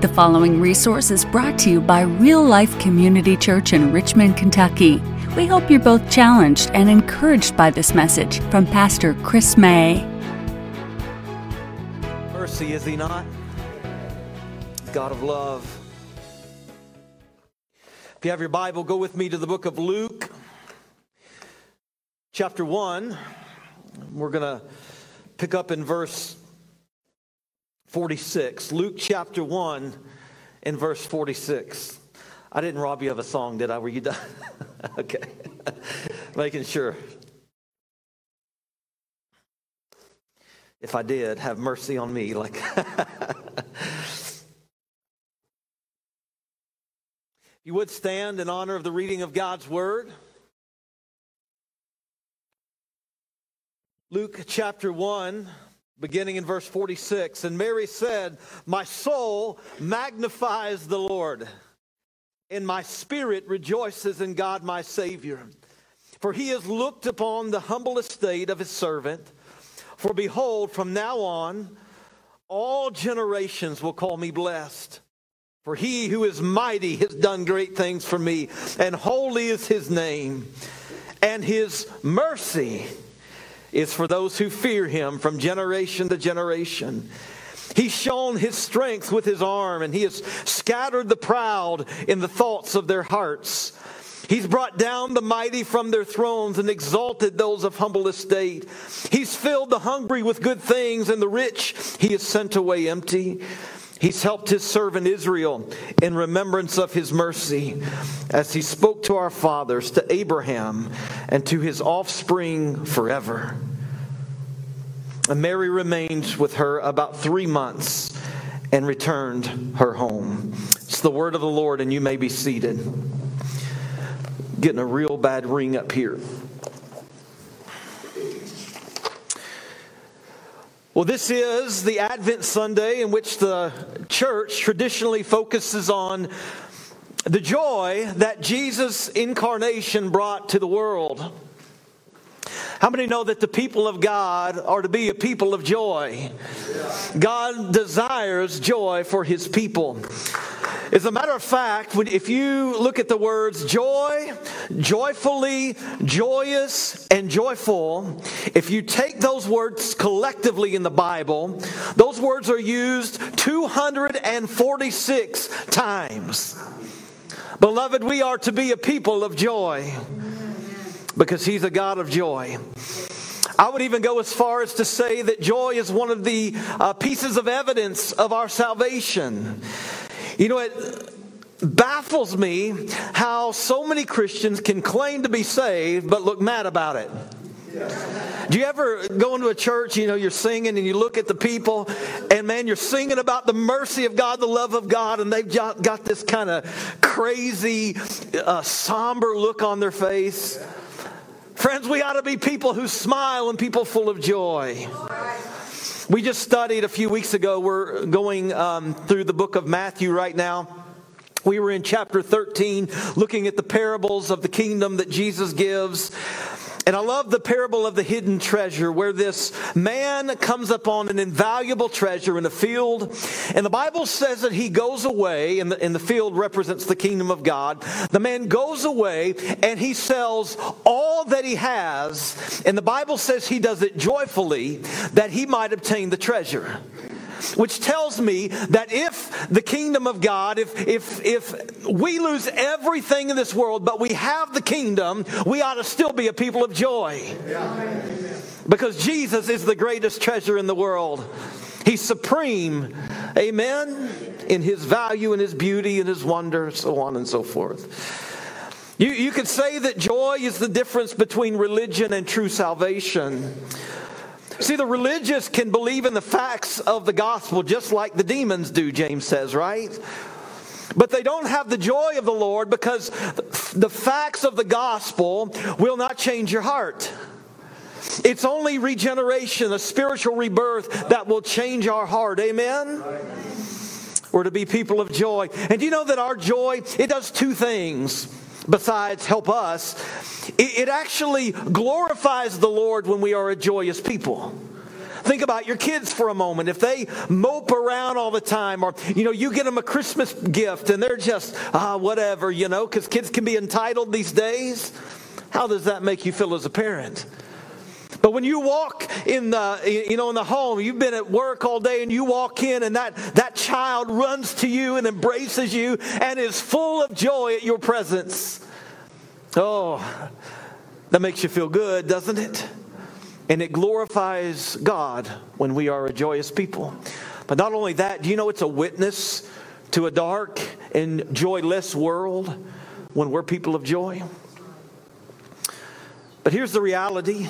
The following resource is brought to you by Real Life Community Church in Richmond, Kentucky. We hope you're both challenged and encouraged by this message from Pastor Chris May. Mercy, is He not? God of love. If you have your Bible, go with me to the book of Luke, chapter 1. We're going to pick up in verse 46. Luke chapter 1 and verse 46. I didn't rob you of a song, did I? Were you done? Okay. Making sure. If I did, have mercy on me. Like if you would stand in honor of the reading of God's word. Luke chapter 1, beginning in verse 46. And Mary said, "My soul magnifies the Lord, and my spirit rejoices in God my Savior, for He has looked upon the humble estate of His servant. For behold, from now on, all generations will call me blessed. For He who is mighty has done great things for me, and holy is His name. And His mercy is for those who fear Him from generation to generation. He's shown His strength with His arm, and He has scattered the proud in the thoughts of their hearts. He's brought down the mighty from their thrones and exalted those of humble estate. He's filled the hungry with good things, and the rich He has sent away empty. He's helped His servant Israel in remembrance of His mercy, as He spoke to our fathers, to Abraham, and to his offspring forever." And Mary remained with her about 3 months and returned her home. It's the word of the Lord, and you may be seated. Getting a real bad ring up here. Well, this is the Advent Sunday in which the church traditionally focuses on the joy that Jesus' incarnation brought to the world. How many know that the people of God are to be a people of joy? God desires joy for His people. As a matter of fact, if you look at the words joy, joyfully, joyous, and joyful, if you take those words collectively in the Bible, those words are used 246 times. Beloved, we are to be a people of joy, because He's a God of joy. I would even go as far as to say that joy is one of the pieces of evidence of our salvation. You know, it baffles me how so many Christians can claim to be saved but look mad about it. Do you ever go into a church, you know, you're singing and you look at the people and, man, you're singing about the mercy of God, the love of God, and they've got this kind of crazy, somber look on their face? Friends, we ought to be people who smile and people full of joy. We just studied a few weeks ago. We're going through the book of Matthew right now. We were in chapter 13 looking at the parables of the kingdom that Jesus gives. And I love the parable of the hidden treasure, where this man comes upon an invaluable treasure in a field. And the Bible says that he goes away, and the field represents the kingdom of God. The man goes away and he sells all that he has. And the Bible says he does it joyfully, that he might obtain the treasure. Which tells me that if the kingdom of God, if we lose everything in this world, but we have the kingdom, we ought to still be a people of joy. Amen. Because Jesus is the greatest treasure in the world. He's supreme, amen, in His value and His beauty and His wonder, so on and so forth. You could say that joy is the difference between religion and true salvation. See, the religious can believe in the facts of the gospel just like the demons do, James says, right? But they don't have the joy of the Lord, because the facts of the gospel will not change your heart. It's only regeneration, a spiritual rebirth, that will change our heart. Amen? We're to be people of joy. And you know that our joy, it does two things. Besides help us, it actually glorifies the Lord when we are a joyous people. Think about your kids for a moment. If they mope around all the time, or, you know, you get them a Christmas gift and they're just, whatever, you know, because kids can be entitled these days. How does that make you feel as a parent? But when you walk in the, you know, in the home, you've been at work all day and you walk in and that child runs to you and embraces you and is full of joy at your presence. Oh, that makes you feel good, doesn't it? And it glorifies God when we are a joyous people. But not only that, do you know it's a witness to a dark and joyless world when we're people of joy? But here's the reality.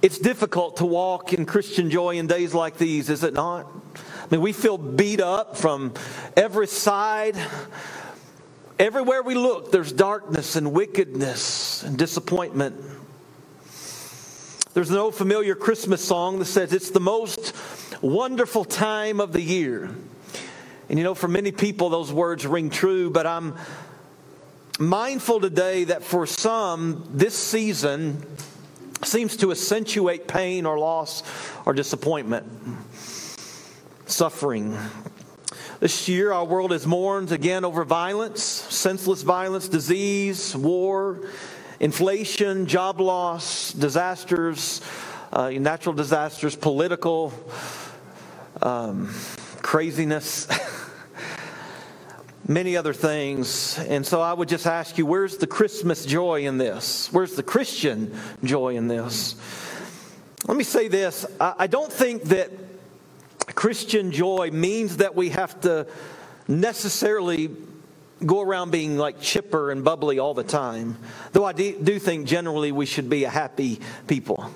It's difficult to walk in Christian joy in days like these, is it not? I mean, we feel beat up from every side. Everywhere we look, there's darkness and wickedness and disappointment. There's an old familiar Christmas song that says it's the most wonderful time of the year. And you know, for many people, those words ring true, but I'm mindful today that for some, this season seems to accentuate pain or loss or disappointment, suffering. This year, our world has mourned again over violence, senseless violence, disease, war, inflation, job loss, disasters, natural disasters, political craziness, many other things. And so I would just ask you, where's the Christmas joy in this? Where's the Christian joy in this? Let me say this. I don't think that Christian joy means that we have to necessarily go around being like chipper and bubbly all the time. Though I do think generally we should be a happy people.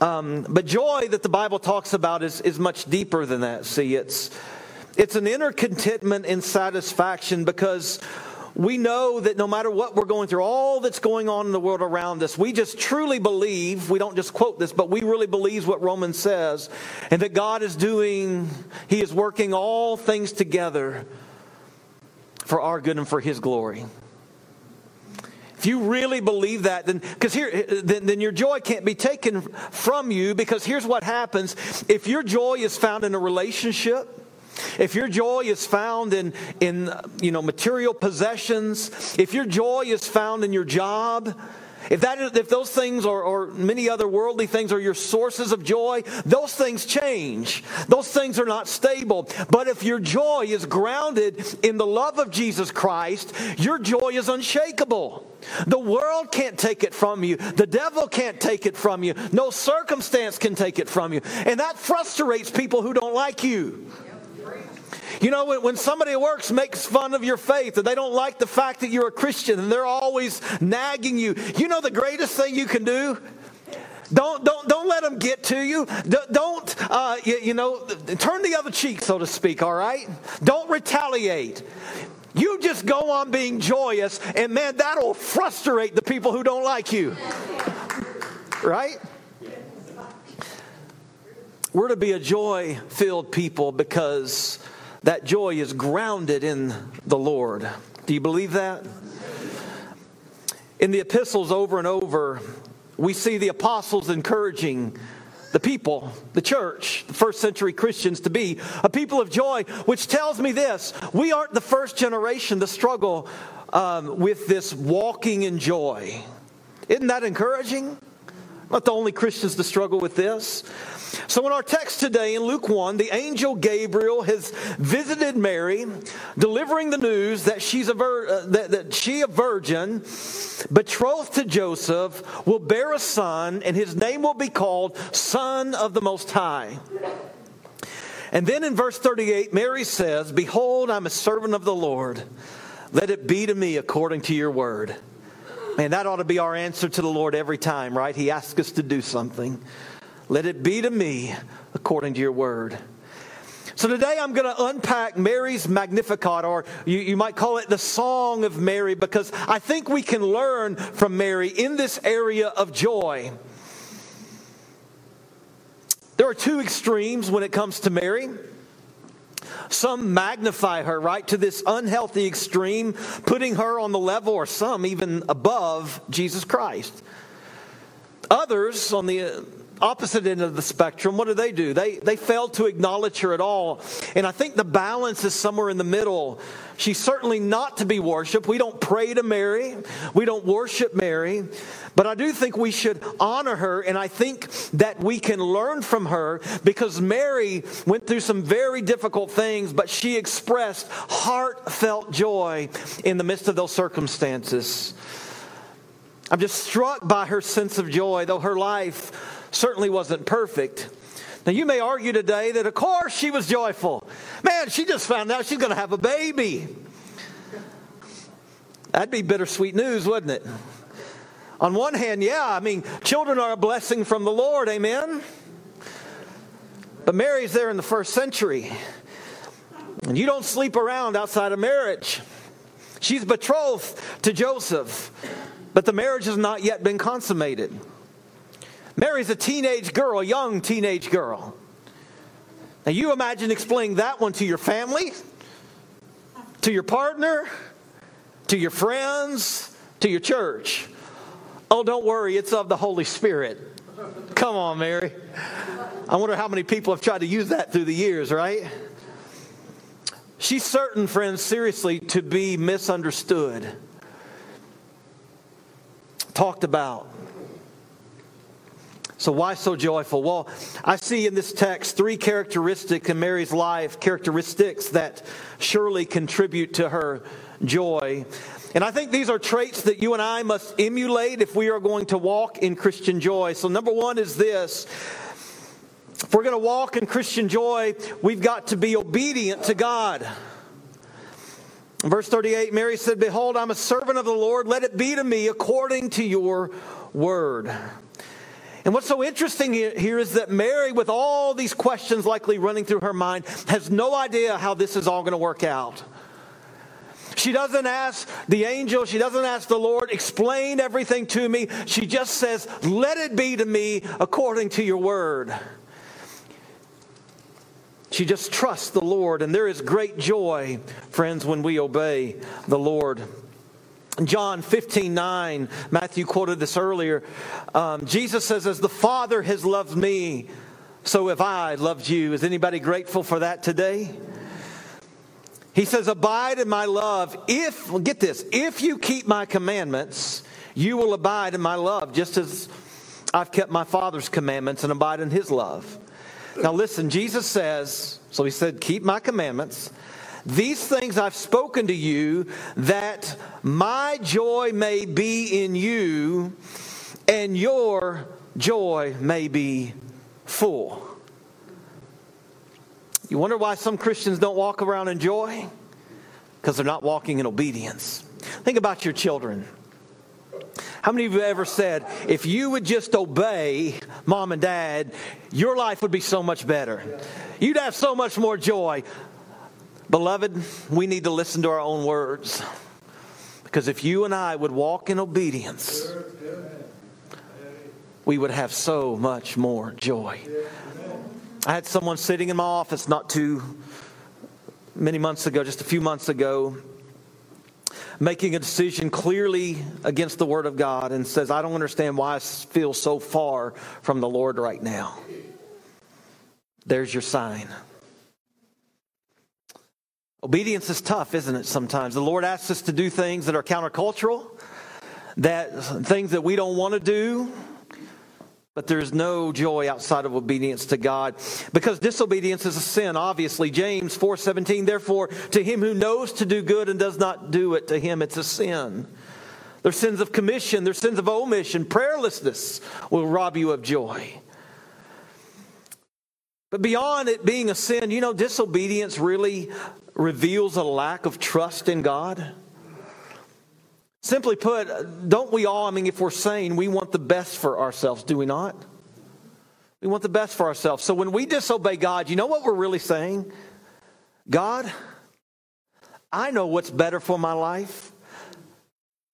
But joy that the Bible talks about is much deeper than that. See, it's an inner contentment and satisfaction because we know that no matter what we're going through, all that's going on in the world around us, we just truly believe, we don't just quote this, but we really believe what Romans says, and that God is doing, He is working all things together for our good and for His glory. If you really believe that, then your joy can't be taken from you, because here's what happens. If your joy is found in a relationship, if your joy is found in material possessions, if your joy is found in your job, if those things or many other worldly things are your sources of joy, those things change. Those things are not stable. But if your joy is grounded in the love of Jesus Christ, your joy is unshakable. The world can't take it from you. The devil can't take it from you. No circumstance can take it from you. And that frustrates people who don't like you. You know, when somebody at work makes fun of your faith and they don't like the fact that you're a Christian and they're always nagging you, you know the greatest thing you can do? Don't let them get to you. Don't turn the other cheek, so to speak, all right? Don't retaliate. You just go on being joyous, and man, that'll frustrate the people who don't like you. Right? We're to be a joy-filled people because that joy is grounded in the Lord. Do you believe that? In the epistles over and over, we see the apostles encouraging the people, the church, the first century Christians to be a people of joy, which tells me this. We aren't the first generation to struggle with this walking in joy. Isn't that encouraging? Not the only Christians to struggle with this. So in our text today in Luke 1, the angel Gabriel has visited Mary, delivering the news that she, a virgin, betrothed to Joseph, will bear a son, and his name will be called Son of the Most High. And then in verse 38, Mary says, "Behold, I'm a servant of the Lord. Let it be to me according to your word." Man, that ought to be our answer to the Lord every time, right? He asks us to do something. Let it be to me according to your word. So today I'm going to unpack Mary's Magnificat, or you might call it the Song of Mary, because I think we can learn from Mary in this area of joy. There are two extremes when it comes to Mary. Some magnify her, right, to this unhealthy extreme, putting her on the level, or some even above, Jesus Christ. Others, on the opposite end of the spectrum, what do? They fail to acknowledge her at all. And I think the balance is somewhere in the middle. She's certainly not to be worshipped. We don't pray to Mary. We don't worship Mary. But I do think we should honor her, and I think that we can learn from her, because Mary went through some very difficult things, but she expressed heartfelt joy in the midst of those circumstances. I'm just struck by her sense of joy, though her life certainly wasn't perfect. Now, you may argue today that, of course, she was joyful. Man, she just found out she's going to have a baby. That'd be bittersweet news, wouldn't it? On one hand, yeah, I mean, children are a blessing from the Lord, amen? But Mary's there in the first century. And you don't sleep around outside of marriage. She's betrothed to Joseph, but the marriage has not yet been consummated. Mary's a teenage girl, a young teenage girl. Now, you imagine explaining that one to your family, to your partner, to your friends, to your church. Oh, don't worry, it's of the Holy Spirit. Come on, Mary. I wonder how many people have tried to use that through the years, right? She's certain, friends, seriously, to be misunderstood, talked about. So why so joyful? Well, I see in this text three characteristics in Mary's life, characteristics that surely contribute to her joy. And I think these are traits that you and I must emulate if we are going to walk in Christian joy. So number one is this. If we're going to walk in Christian joy, we've got to be obedient to God. In verse 38, Mary said, "Behold, I'm a servant of the Lord. Let it be to me according to your word." And what's so interesting here is that Mary, with all these questions likely running through her mind, has no idea how this is all going to work out. She doesn't ask the angel. She doesn't ask the Lord, "Explain everything to me." She just says, "Let it be to me according to your word." She just trusts the Lord, and there is great joy, friends, when we obey the Lord. John 15:9, Matthew quoted this earlier. Jesus says, "As the Father has loved me, so have I loved you." Is anybody grateful for that today? He says, "Abide in my love. If you keep my commandments, you will abide in my love, just as I've kept my Father's commandments and abide in his love." Now listen, Jesus says, so he said, "Keep my commandments. These things I've spoken to you, that my joy may be in you, and your joy may be full." You wonder why some Christians don't walk around in joy? Because they're not walking in obedience. Think about your children. How many of you have ever said, "If you would just obey mom and dad, your life would be so much better. You'd have so much more joy." Beloved, we need to listen to our own words. Because if you and I would walk in obedience, we would have so much more joy. I had someone sitting in my office just a few months ago, making a decision clearly against the Word of God, and says, "I don't understand why I feel so far from the Lord right now." There's your sign. Obedience is tough, isn't it, sometimes? The Lord asks us to do things that are countercultural, things that we don't want to do, but there's no joy outside of obedience to God, because disobedience is a sin, obviously. James 4:17, "Therefore, to him who knows to do good and does not do it, to him it's a sin." There's sins of commission, there's sins of omission. Prayerlessness will rob you of joy. But beyond it being a sin, disobedience really reveals a lack of trust in God. Simply put, don't we all, if we're sane, we want the best for ourselves, do we not? We want the best for ourselves. So when we disobey God, you know what we're really saying? "God, I know what's better for my life.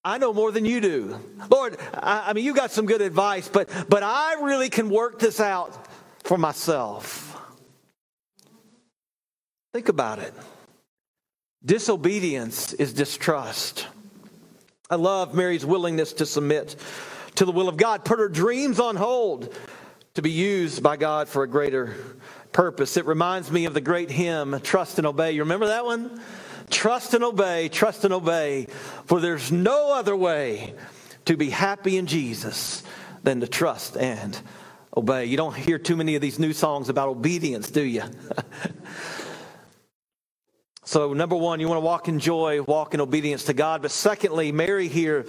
I know more than you do. Lord, you got some good advice, but I really can work this out for myself." Think about it. Disobedience is distrust. I love Mary's willingness to submit to the will of God, put her dreams on hold to be used by God for a greater purpose. It reminds me of the great hymn, Trust and Obey. You remember that one? Trust and obey, for there's no other way to be happy in Jesus than to trust and obey. You don't hear too many of these new songs about obedience, do you? So, number one, you want to walk in joy, walk in obedience to God. But secondly, Mary here,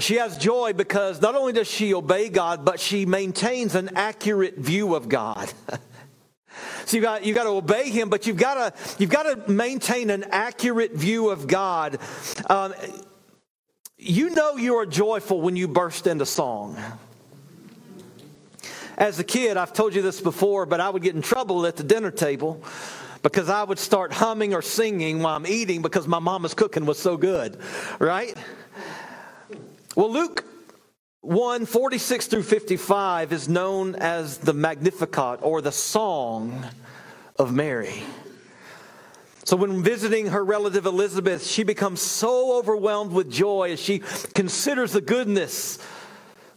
she has joy because not only does she obey God, but she maintains an accurate view of God. So you've got to obey him, but you've got to maintain an accurate view of God. You know you are joyful when you burst into song. As a kid, I've told you this before, but I would get in trouble at the dinner table because I would start humming or singing while I'm eating because my mama's cooking was so good, right? Well, Luke 1:46 through 55 is known as the Magnificat, or the Song of Mary. So when visiting her relative Elizabeth, she becomes so overwhelmed with joy as she considers the goodness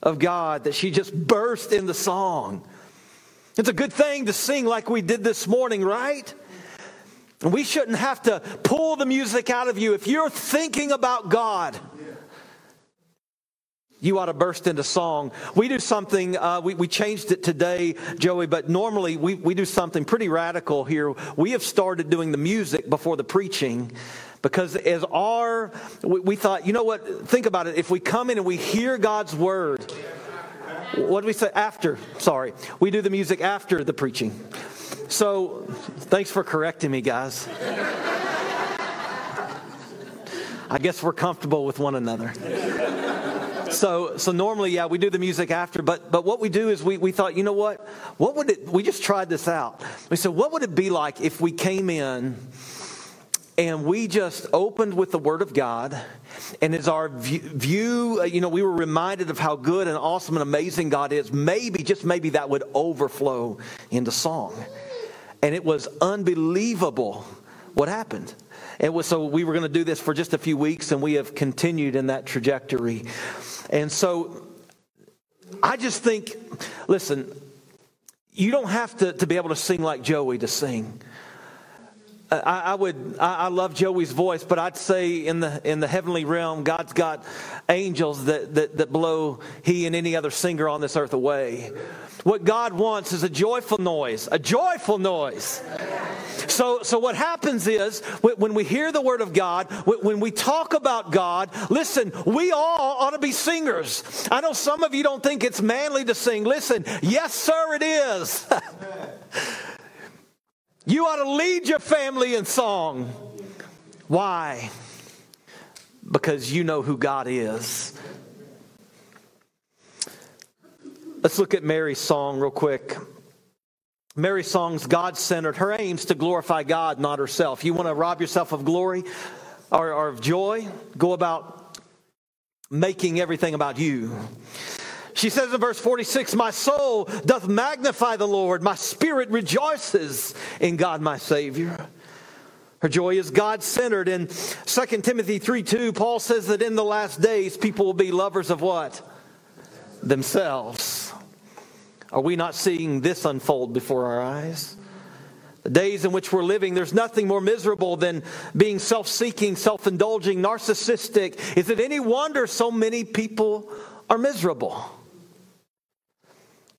of God that she just bursts into song. It's a good thing to sing like we did this morning, right? And we shouldn't have to pull the music out of you. If you're thinking about God, you ought to burst into song. We do something, we changed it today, Joey, but normally we do something pretty radical here. We have started doing the music before the preaching because we thought, you know what, think about it. If we come in and we hear God's word, what do we say? We do the music after the preaching. So thanks for correcting me, guys. I guess we're comfortable with one another. So normally, yeah, we do the music after, but what we do is we thought, you know what would it, we just tried this out. We said, what would it be like if we came in and we just opened with the Word of God, and as our view, you know, we were reminded of how good and awesome and amazing God is, maybe, just maybe that would overflow into song. And it was unbelievable what happened. So we were going to do this for just a few weeks, and we have continued in that trajectory. And so I just think, listen, you don't have to be able to sing like Joey to sing. I love Joey's voice, but I'd say in the heavenly realm, God's got angels that blow he and any other singer on this earth away. What God wants is a joyful noise. So what happens is when we hear the word of God, when we talk about God, listen, we all ought to be singers. I know some of you don't think it's manly to sing. Listen, yes, sir, it is. You ought to lead your family in song. Why? Because you know who God is. Let's look at Mary's song real quick. Mary's song's God-centered. Her aim's to glorify God, not herself. You want to rob yourself of glory or of joy? Go about making everything about you. She says in verse 46, "My soul doth magnify the Lord. My spirit rejoices in God my Savior." Her joy is God-centered. In 2 Timothy 3:2, Paul says that in the last days, people will be lovers of what? Themselves. Are we not seeing this unfold before our eyes? The days in which we're living, there's nothing more miserable than being self-seeking, self-indulging, narcissistic. Is it any wonder so many people are miserable?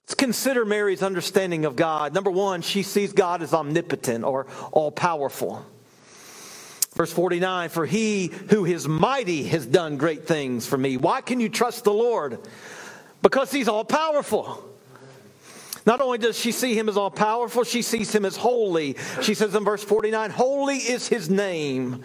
Let's consider Mary's understanding of God. Number one, she sees God as omnipotent or all-powerful. Verse 49, "For he who is mighty has done great things for me." Why can you trust the Lord? Because he's all-powerful. Not only does she see him as all-powerful, she sees him as holy. She says in verse 49, "Holy is his name."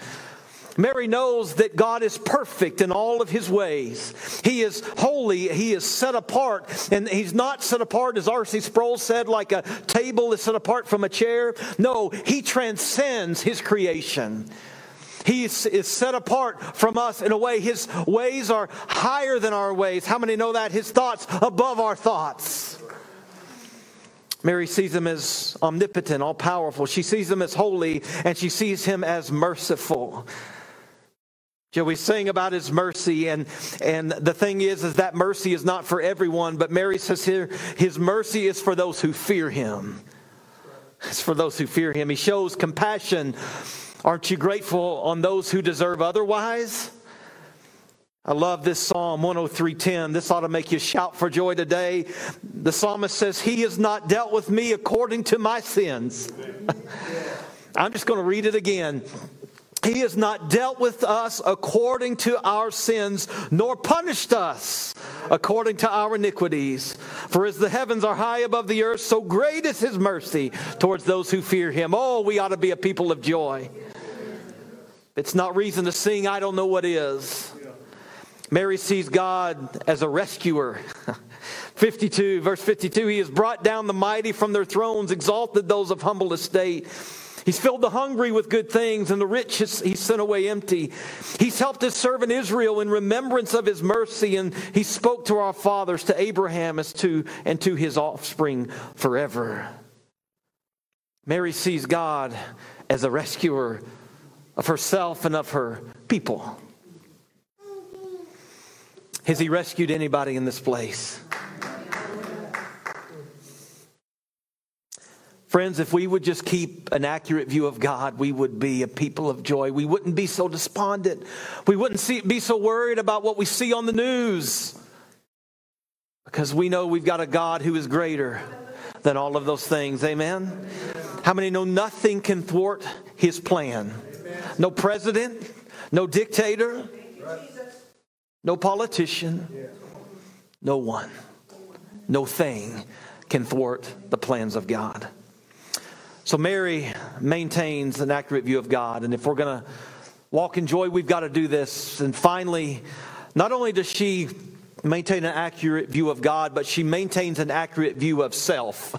Mary knows that God is perfect in all of his ways. He is holy. He is set apart. And he's not set apart, as R.C. Sproul said, like a table is set apart from a chair. No, he transcends his creation. He is set apart from us in a way. His ways are higher than our ways. How many know that? His thoughts above our thoughts. Mary sees him as omnipotent, all-powerful. She sees him as holy, and she sees him as merciful. Yeah, we sing about his mercy, and the thing is that mercy is not for everyone, but Mary says here, his mercy is for those who fear him. It's for those who fear him. He shows compassion. Aren't you grateful on those who deserve otherwise? I love this Psalm 103:10. This ought to make you shout for joy today. The psalmist says, he has not dealt with me according to my sins. I'm just going to read it again. He has not dealt with us according to our sins, nor punished us according to our iniquities. For as the heavens are high above the earth, so great is his mercy towards those who fear him. Oh, we ought to be a people of joy. It's not reason to sing, I don't know what is. Mary sees God as a rescuer. 52, verse 52, he has brought down the mighty from their thrones, exalted those of humble estate. He's filled the hungry with good things, and the rich he sent away empty. He's helped his servant Israel in remembrance of his mercy, and he spoke to our fathers, to Abraham, and to his offspring forever. Mary sees God as a rescuer of herself and of her people. Has he rescued anybody in this place? Friends, if we would just keep an accurate view of God, we would be a people of joy. We wouldn't be so despondent. We wouldn't be so worried about what we see on the news, because we know we've got a God who is greater than all of those things. Amen? How many know nothing can thwart his plan? No president, no dictator, no politician, no one, no thing can thwart the plans of God. So Mary maintains an accurate view of God. And if we're going to walk in joy, we've got to do this. And finally, not only does she maintain an accurate view of God, but she maintains an accurate view of self.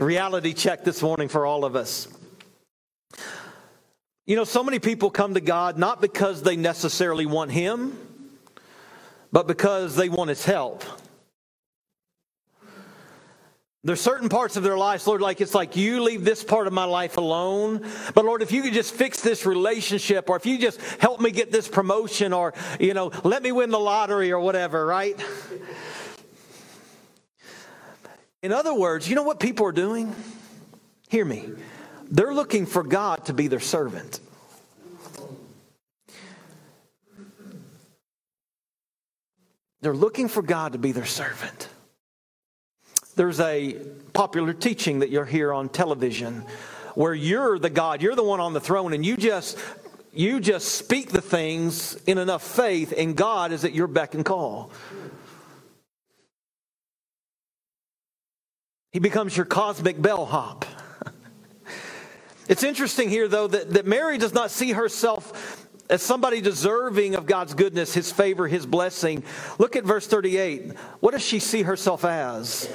Reality check this morning for all of us. You know, so many people come to God not because they necessarily want him, but because they want his help. There's certain parts of their lives, Lord, it's like you leave this part of my life alone. But Lord, if you could just fix this relationship, or if you just help me get this promotion, or, you know, let me win the lottery or whatever, right? In other words, you know what people are doing? Hear me. They're looking for God to be their servant. They're looking for God to be their servant. There's a popular teaching that you'll hear on television where you're the God, you're the one on the throne, and you just speak the things in enough faith, and God is at your beck and call. He becomes your cosmic bellhop. It's interesting here, though, that Mary does not see herself as somebody deserving of God's goodness, his favor, his blessing. Look at verse 38. What does she see herself as?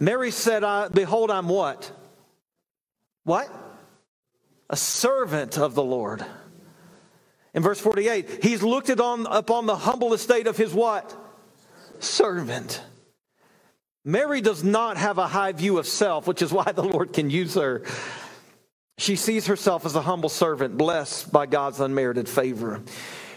Mary said, behold, I'm what? What? A servant of the Lord. In verse 48, he's looked upon the humble estate of his what? Servant. Mary does not have a high view of self, which is why the Lord can use her. She sees herself as a humble servant, blessed by God's unmerited favor.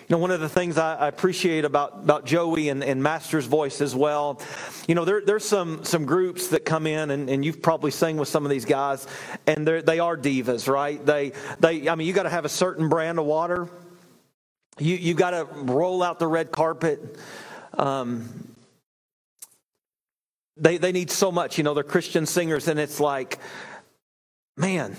You know, one of the things I appreciate about Joey and Master's voice as well, you know, there's some groups that come in, and you've probably sang with some of these guys, and they are divas, right? I mean, you got to have a certain brand of water. You got to roll out the red carpet. They need so much, you know, they're Christian singers, and it's like, man,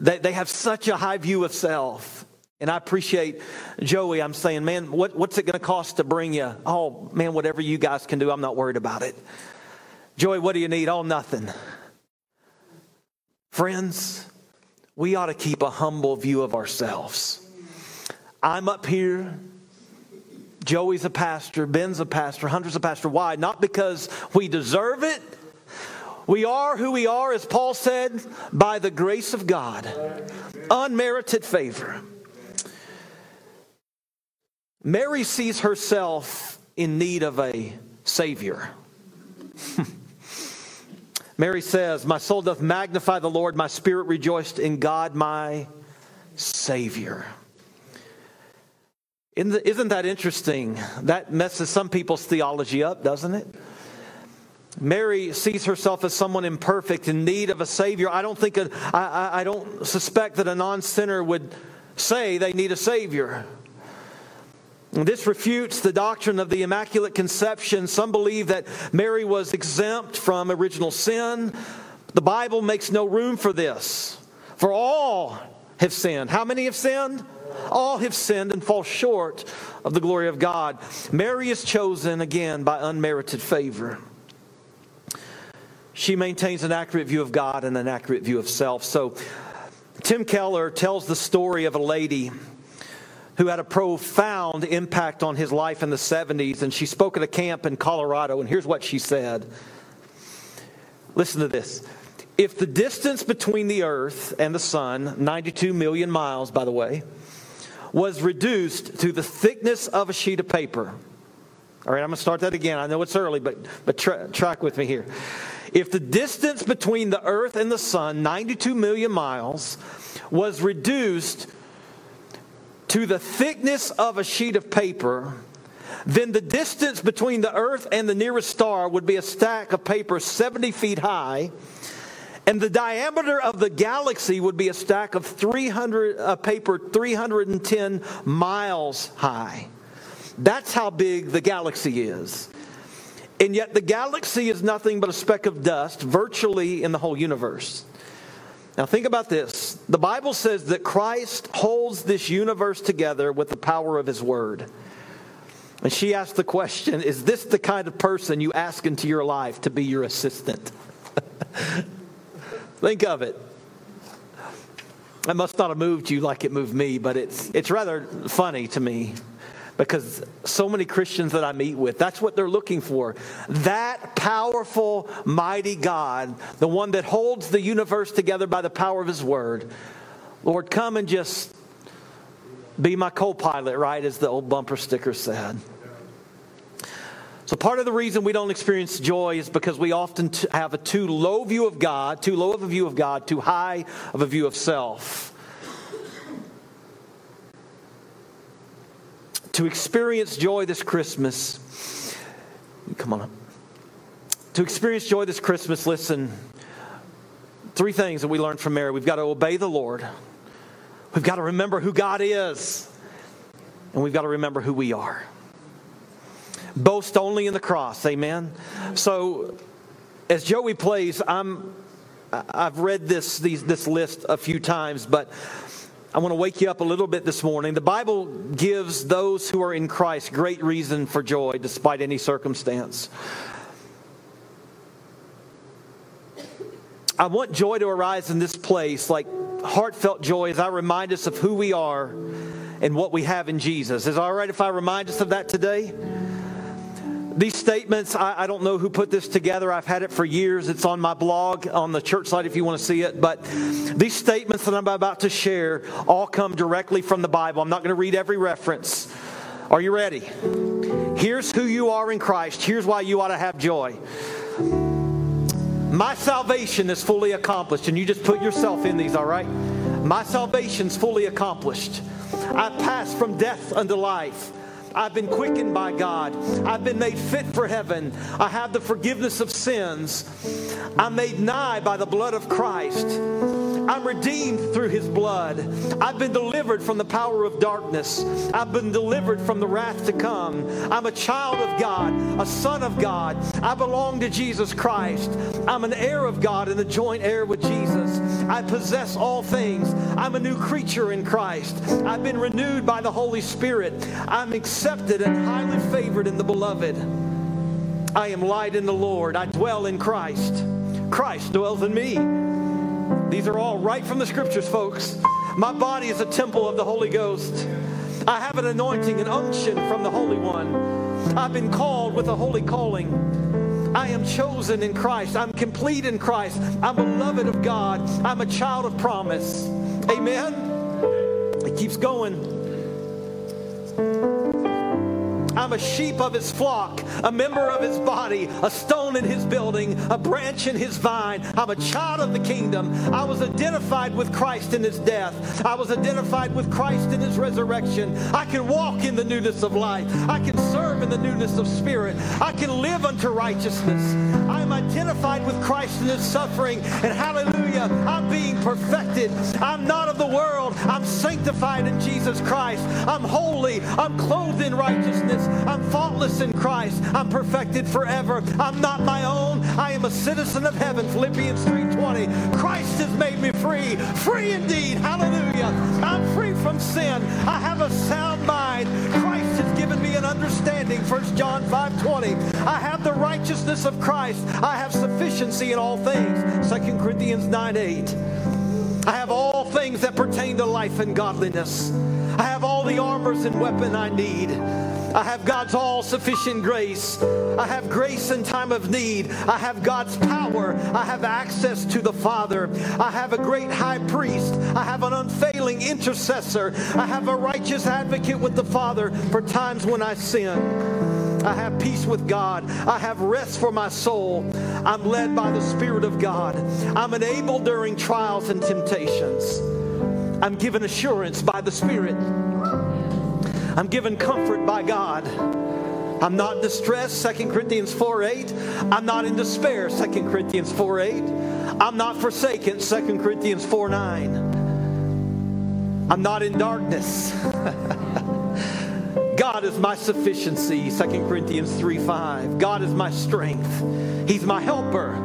they have such a high view of self. And I appreciate Joey. I'm saying, man, what's it going to cost to bring you? Oh, man, whatever you guys can do, I'm not worried about it. Joey, what do you need? Oh, nothing. Friends, we ought to keep a humble view of ourselves. I'm up here. Joey's a pastor. Ben's a pastor. Hunter's a pastor. Why? Not because we deserve it. We are who we are, as Paul said, by the grace of God. Unmerited favor. Mary sees herself in need of a Savior. Mary says, my soul doth magnify the Lord, my spirit rejoiced in God my Savior. Isn't that interesting? That messes some people's theology up, doesn't it? Mary sees herself as someone imperfect in need of a Savior. I don't suspect that a non-sinner would say they need a Savior. This refutes the doctrine of the Immaculate Conception. Some believe that Mary was exempt from original sin. The Bible makes no room for this. For all have sinned. How many have sinned? All have sinned and fall short of the glory of God. Mary is chosen again by unmerited favor. She maintains an accurate view of God and an accurate view of self. So Tim Keller tells the story of a lady who had a profound impact on his life in the 70s, and she spoke at a camp in Colorado, and here's what she said. Listen to this. If the distance between the earth and the sun, 92 million miles, by the way, was reduced to the thickness of a sheet of paper. All right, I'm going to start that again. I know it's early, but track with me here. If the distance between the earth and the sun, 92 million miles, was reduced to the thickness of a sheet of paper, then the distance between the earth and the nearest star would be a stack of paper 70 feet high, and the diameter of the galaxy would be a stack of paper 310 miles high. That's how big the galaxy is. And yet the galaxy is nothing but a speck of dust virtually in the whole universe. Now think about this. The Bible says that Christ holds this universe together with the power of His Word. And she asked the question, is this the kind of person you ask into your life to be your assistant? Think of it. That must not have moved you like it moved me, but it's rather funny to me. Because so many Christians that I meet with, that's what they're looking for. That powerful, mighty God, the one that holds the universe together by the power of His Word. Lord, come and just be my co-pilot, right, as the old bumper sticker said. So part of the reason we don't experience joy is because we often have a too low view of God, too high of a view of self. To experience joy this Christmas, come on up. To experience joy this Christmas, listen, three things that we learned from Mary. We've got to obey the Lord. We've got to remember who God is. And we've got to remember who we are. Boast only in the cross, amen? So, as Joey plays, I've read this list a few times, but I want to wake you up a little bit this morning. The Bible gives those who are in Christ great reason for joy despite any circumstance. I want joy to arise in this place, like heartfelt joy, as I remind us of who we are and what we have in Jesus. Is it all right if I remind us of that today? These statements, I don't know who put this together. I've had it for years. It's on my blog, on the church site if you want to see it. But these statements that I'm about to share all come directly from the Bible. I'm not going to read every reference. Are you ready? Here's who you are in Christ. Here's why you ought to have joy. My salvation is fully accomplished. And you just put yourself in these, all right? My salvation's fully accomplished. I passed from death unto life. I've been quickened by God. I've been made fit for heaven. I have the forgiveness of sins. I'm made nigh by the blood of Christ. I'm redeemed through His blood. I've been delivered from the power of darkness. I've been delivered from the wrath to come. I'm a child of God, a son of God. I belong to Jesus Christ. I'm an heir of God and a joint heir with Jesus. I possess all things. I'm a new creature in Christ. I've been renewed by the Holy Spirit. I'm accepted and highly favored in the Beloved. I am light in the Lord. I dwell in Christ. Christ dwells in me. These are all right from the Scriptures, folks. My body is a temple of the Holy Ghost. I have an anointing, an unction from the Holy One. I've been called with a holy calling. I am chosen in Christ. I'm complete in Christ. I'm beloved of God. I'm a child of promise. Amen? It keeps going. I'm a sheep of his flock, a member of his body, a stone in his building, a branch in his vine. I'm a child of the kingdom. I was identified with Christ in his death. I was identified with Christ in his resurrection. I can walk in the newness of life. I can serve in the newness of spirit. I can live unto righteousness. I am identified with Christ in his suffering. And hallelujah, I'm being perfected. I'm not of the world. I'm sanctified in Jesus Christ. I'm holy. I'm clothed in righteousness. I'm faultless in Christ. I'm perfected forever. I'm not my own. I am a citizen of heaven. Philippians 3:20. Christ has made me free. Free indeed. Hallelujah. I'm free from sin. I have a sound mind. Christ has given me an understanding. 1 John 5:20. I have the righteousness of Christ. I have sufficiency in all things. 2 Corinthians 9:8. I have all things that pertain to life and godliness. I have all the armors and weapon I need. I have God's all-sufficient grace. I have grace in time of need. I have God's power. I have access to the Father. I have a great high priest. I have an unfailing intercessor. I have a righteous advocate with the Father for times when I sin. I have peace with God. I have rest for my soul. I'm led by the Spirit of God. I'm enabled during trials and temptations. I'm given assurance by the Spirit. I'm given comfort by God. I'm not distressed, 2 Corinthians 4:8. I'm not in despair, 2 Corinthians 4:8. I'm not forsaken, 2 Corinthians 4:9. I'm not in darkness. God is my sufficiency, 2 Corinthians 3:5. God is my strength. He's my helper.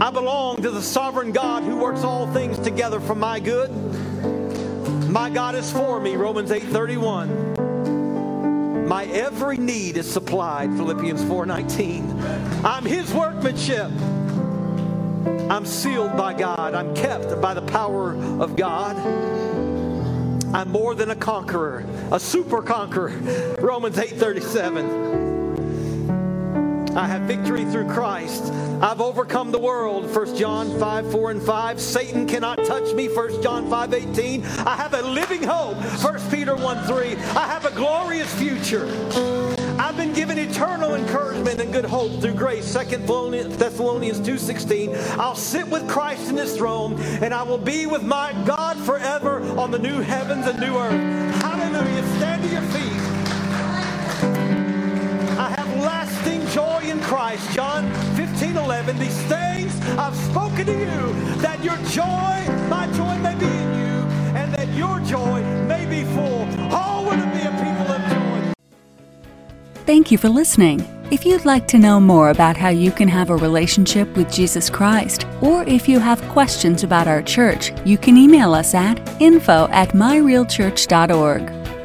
I belong to the sovereign God who works all things together for my good. My God is for me, Romans 8:31. My every need is supplied, Philippians 4:19. I'm his workmanship. I'm sealed by God. I'm kept by the power of God. I'm more than a conqueror, a super conqueror, Romans 8:37. I have victory through Christ. I've overcome the world, 1 John 5:4 and 5. Satan cannot touch me, 1 John 5:18. I have a living hope, 1 Peter 1:3. I have a glorious future. I've been given eternal encouragement and good hope through grace, 2 Thessalonians 2:16. I'll sit with Christ in his throne, and I will be with my God forever on the new heavens and new earth. Hallelujah. Stand to your feet. I have lasting joy in Christ. John 15:11. These things I've spoken to you, that your joy, my joy may be in you, and that your joy may be full. Oh, we're to be a people of joy. Thank you for listening. If you'd like to know more about how you can have a relationship with Jesus Christ, or if you have questions about our church, you can email us at info@myrealchurch.org.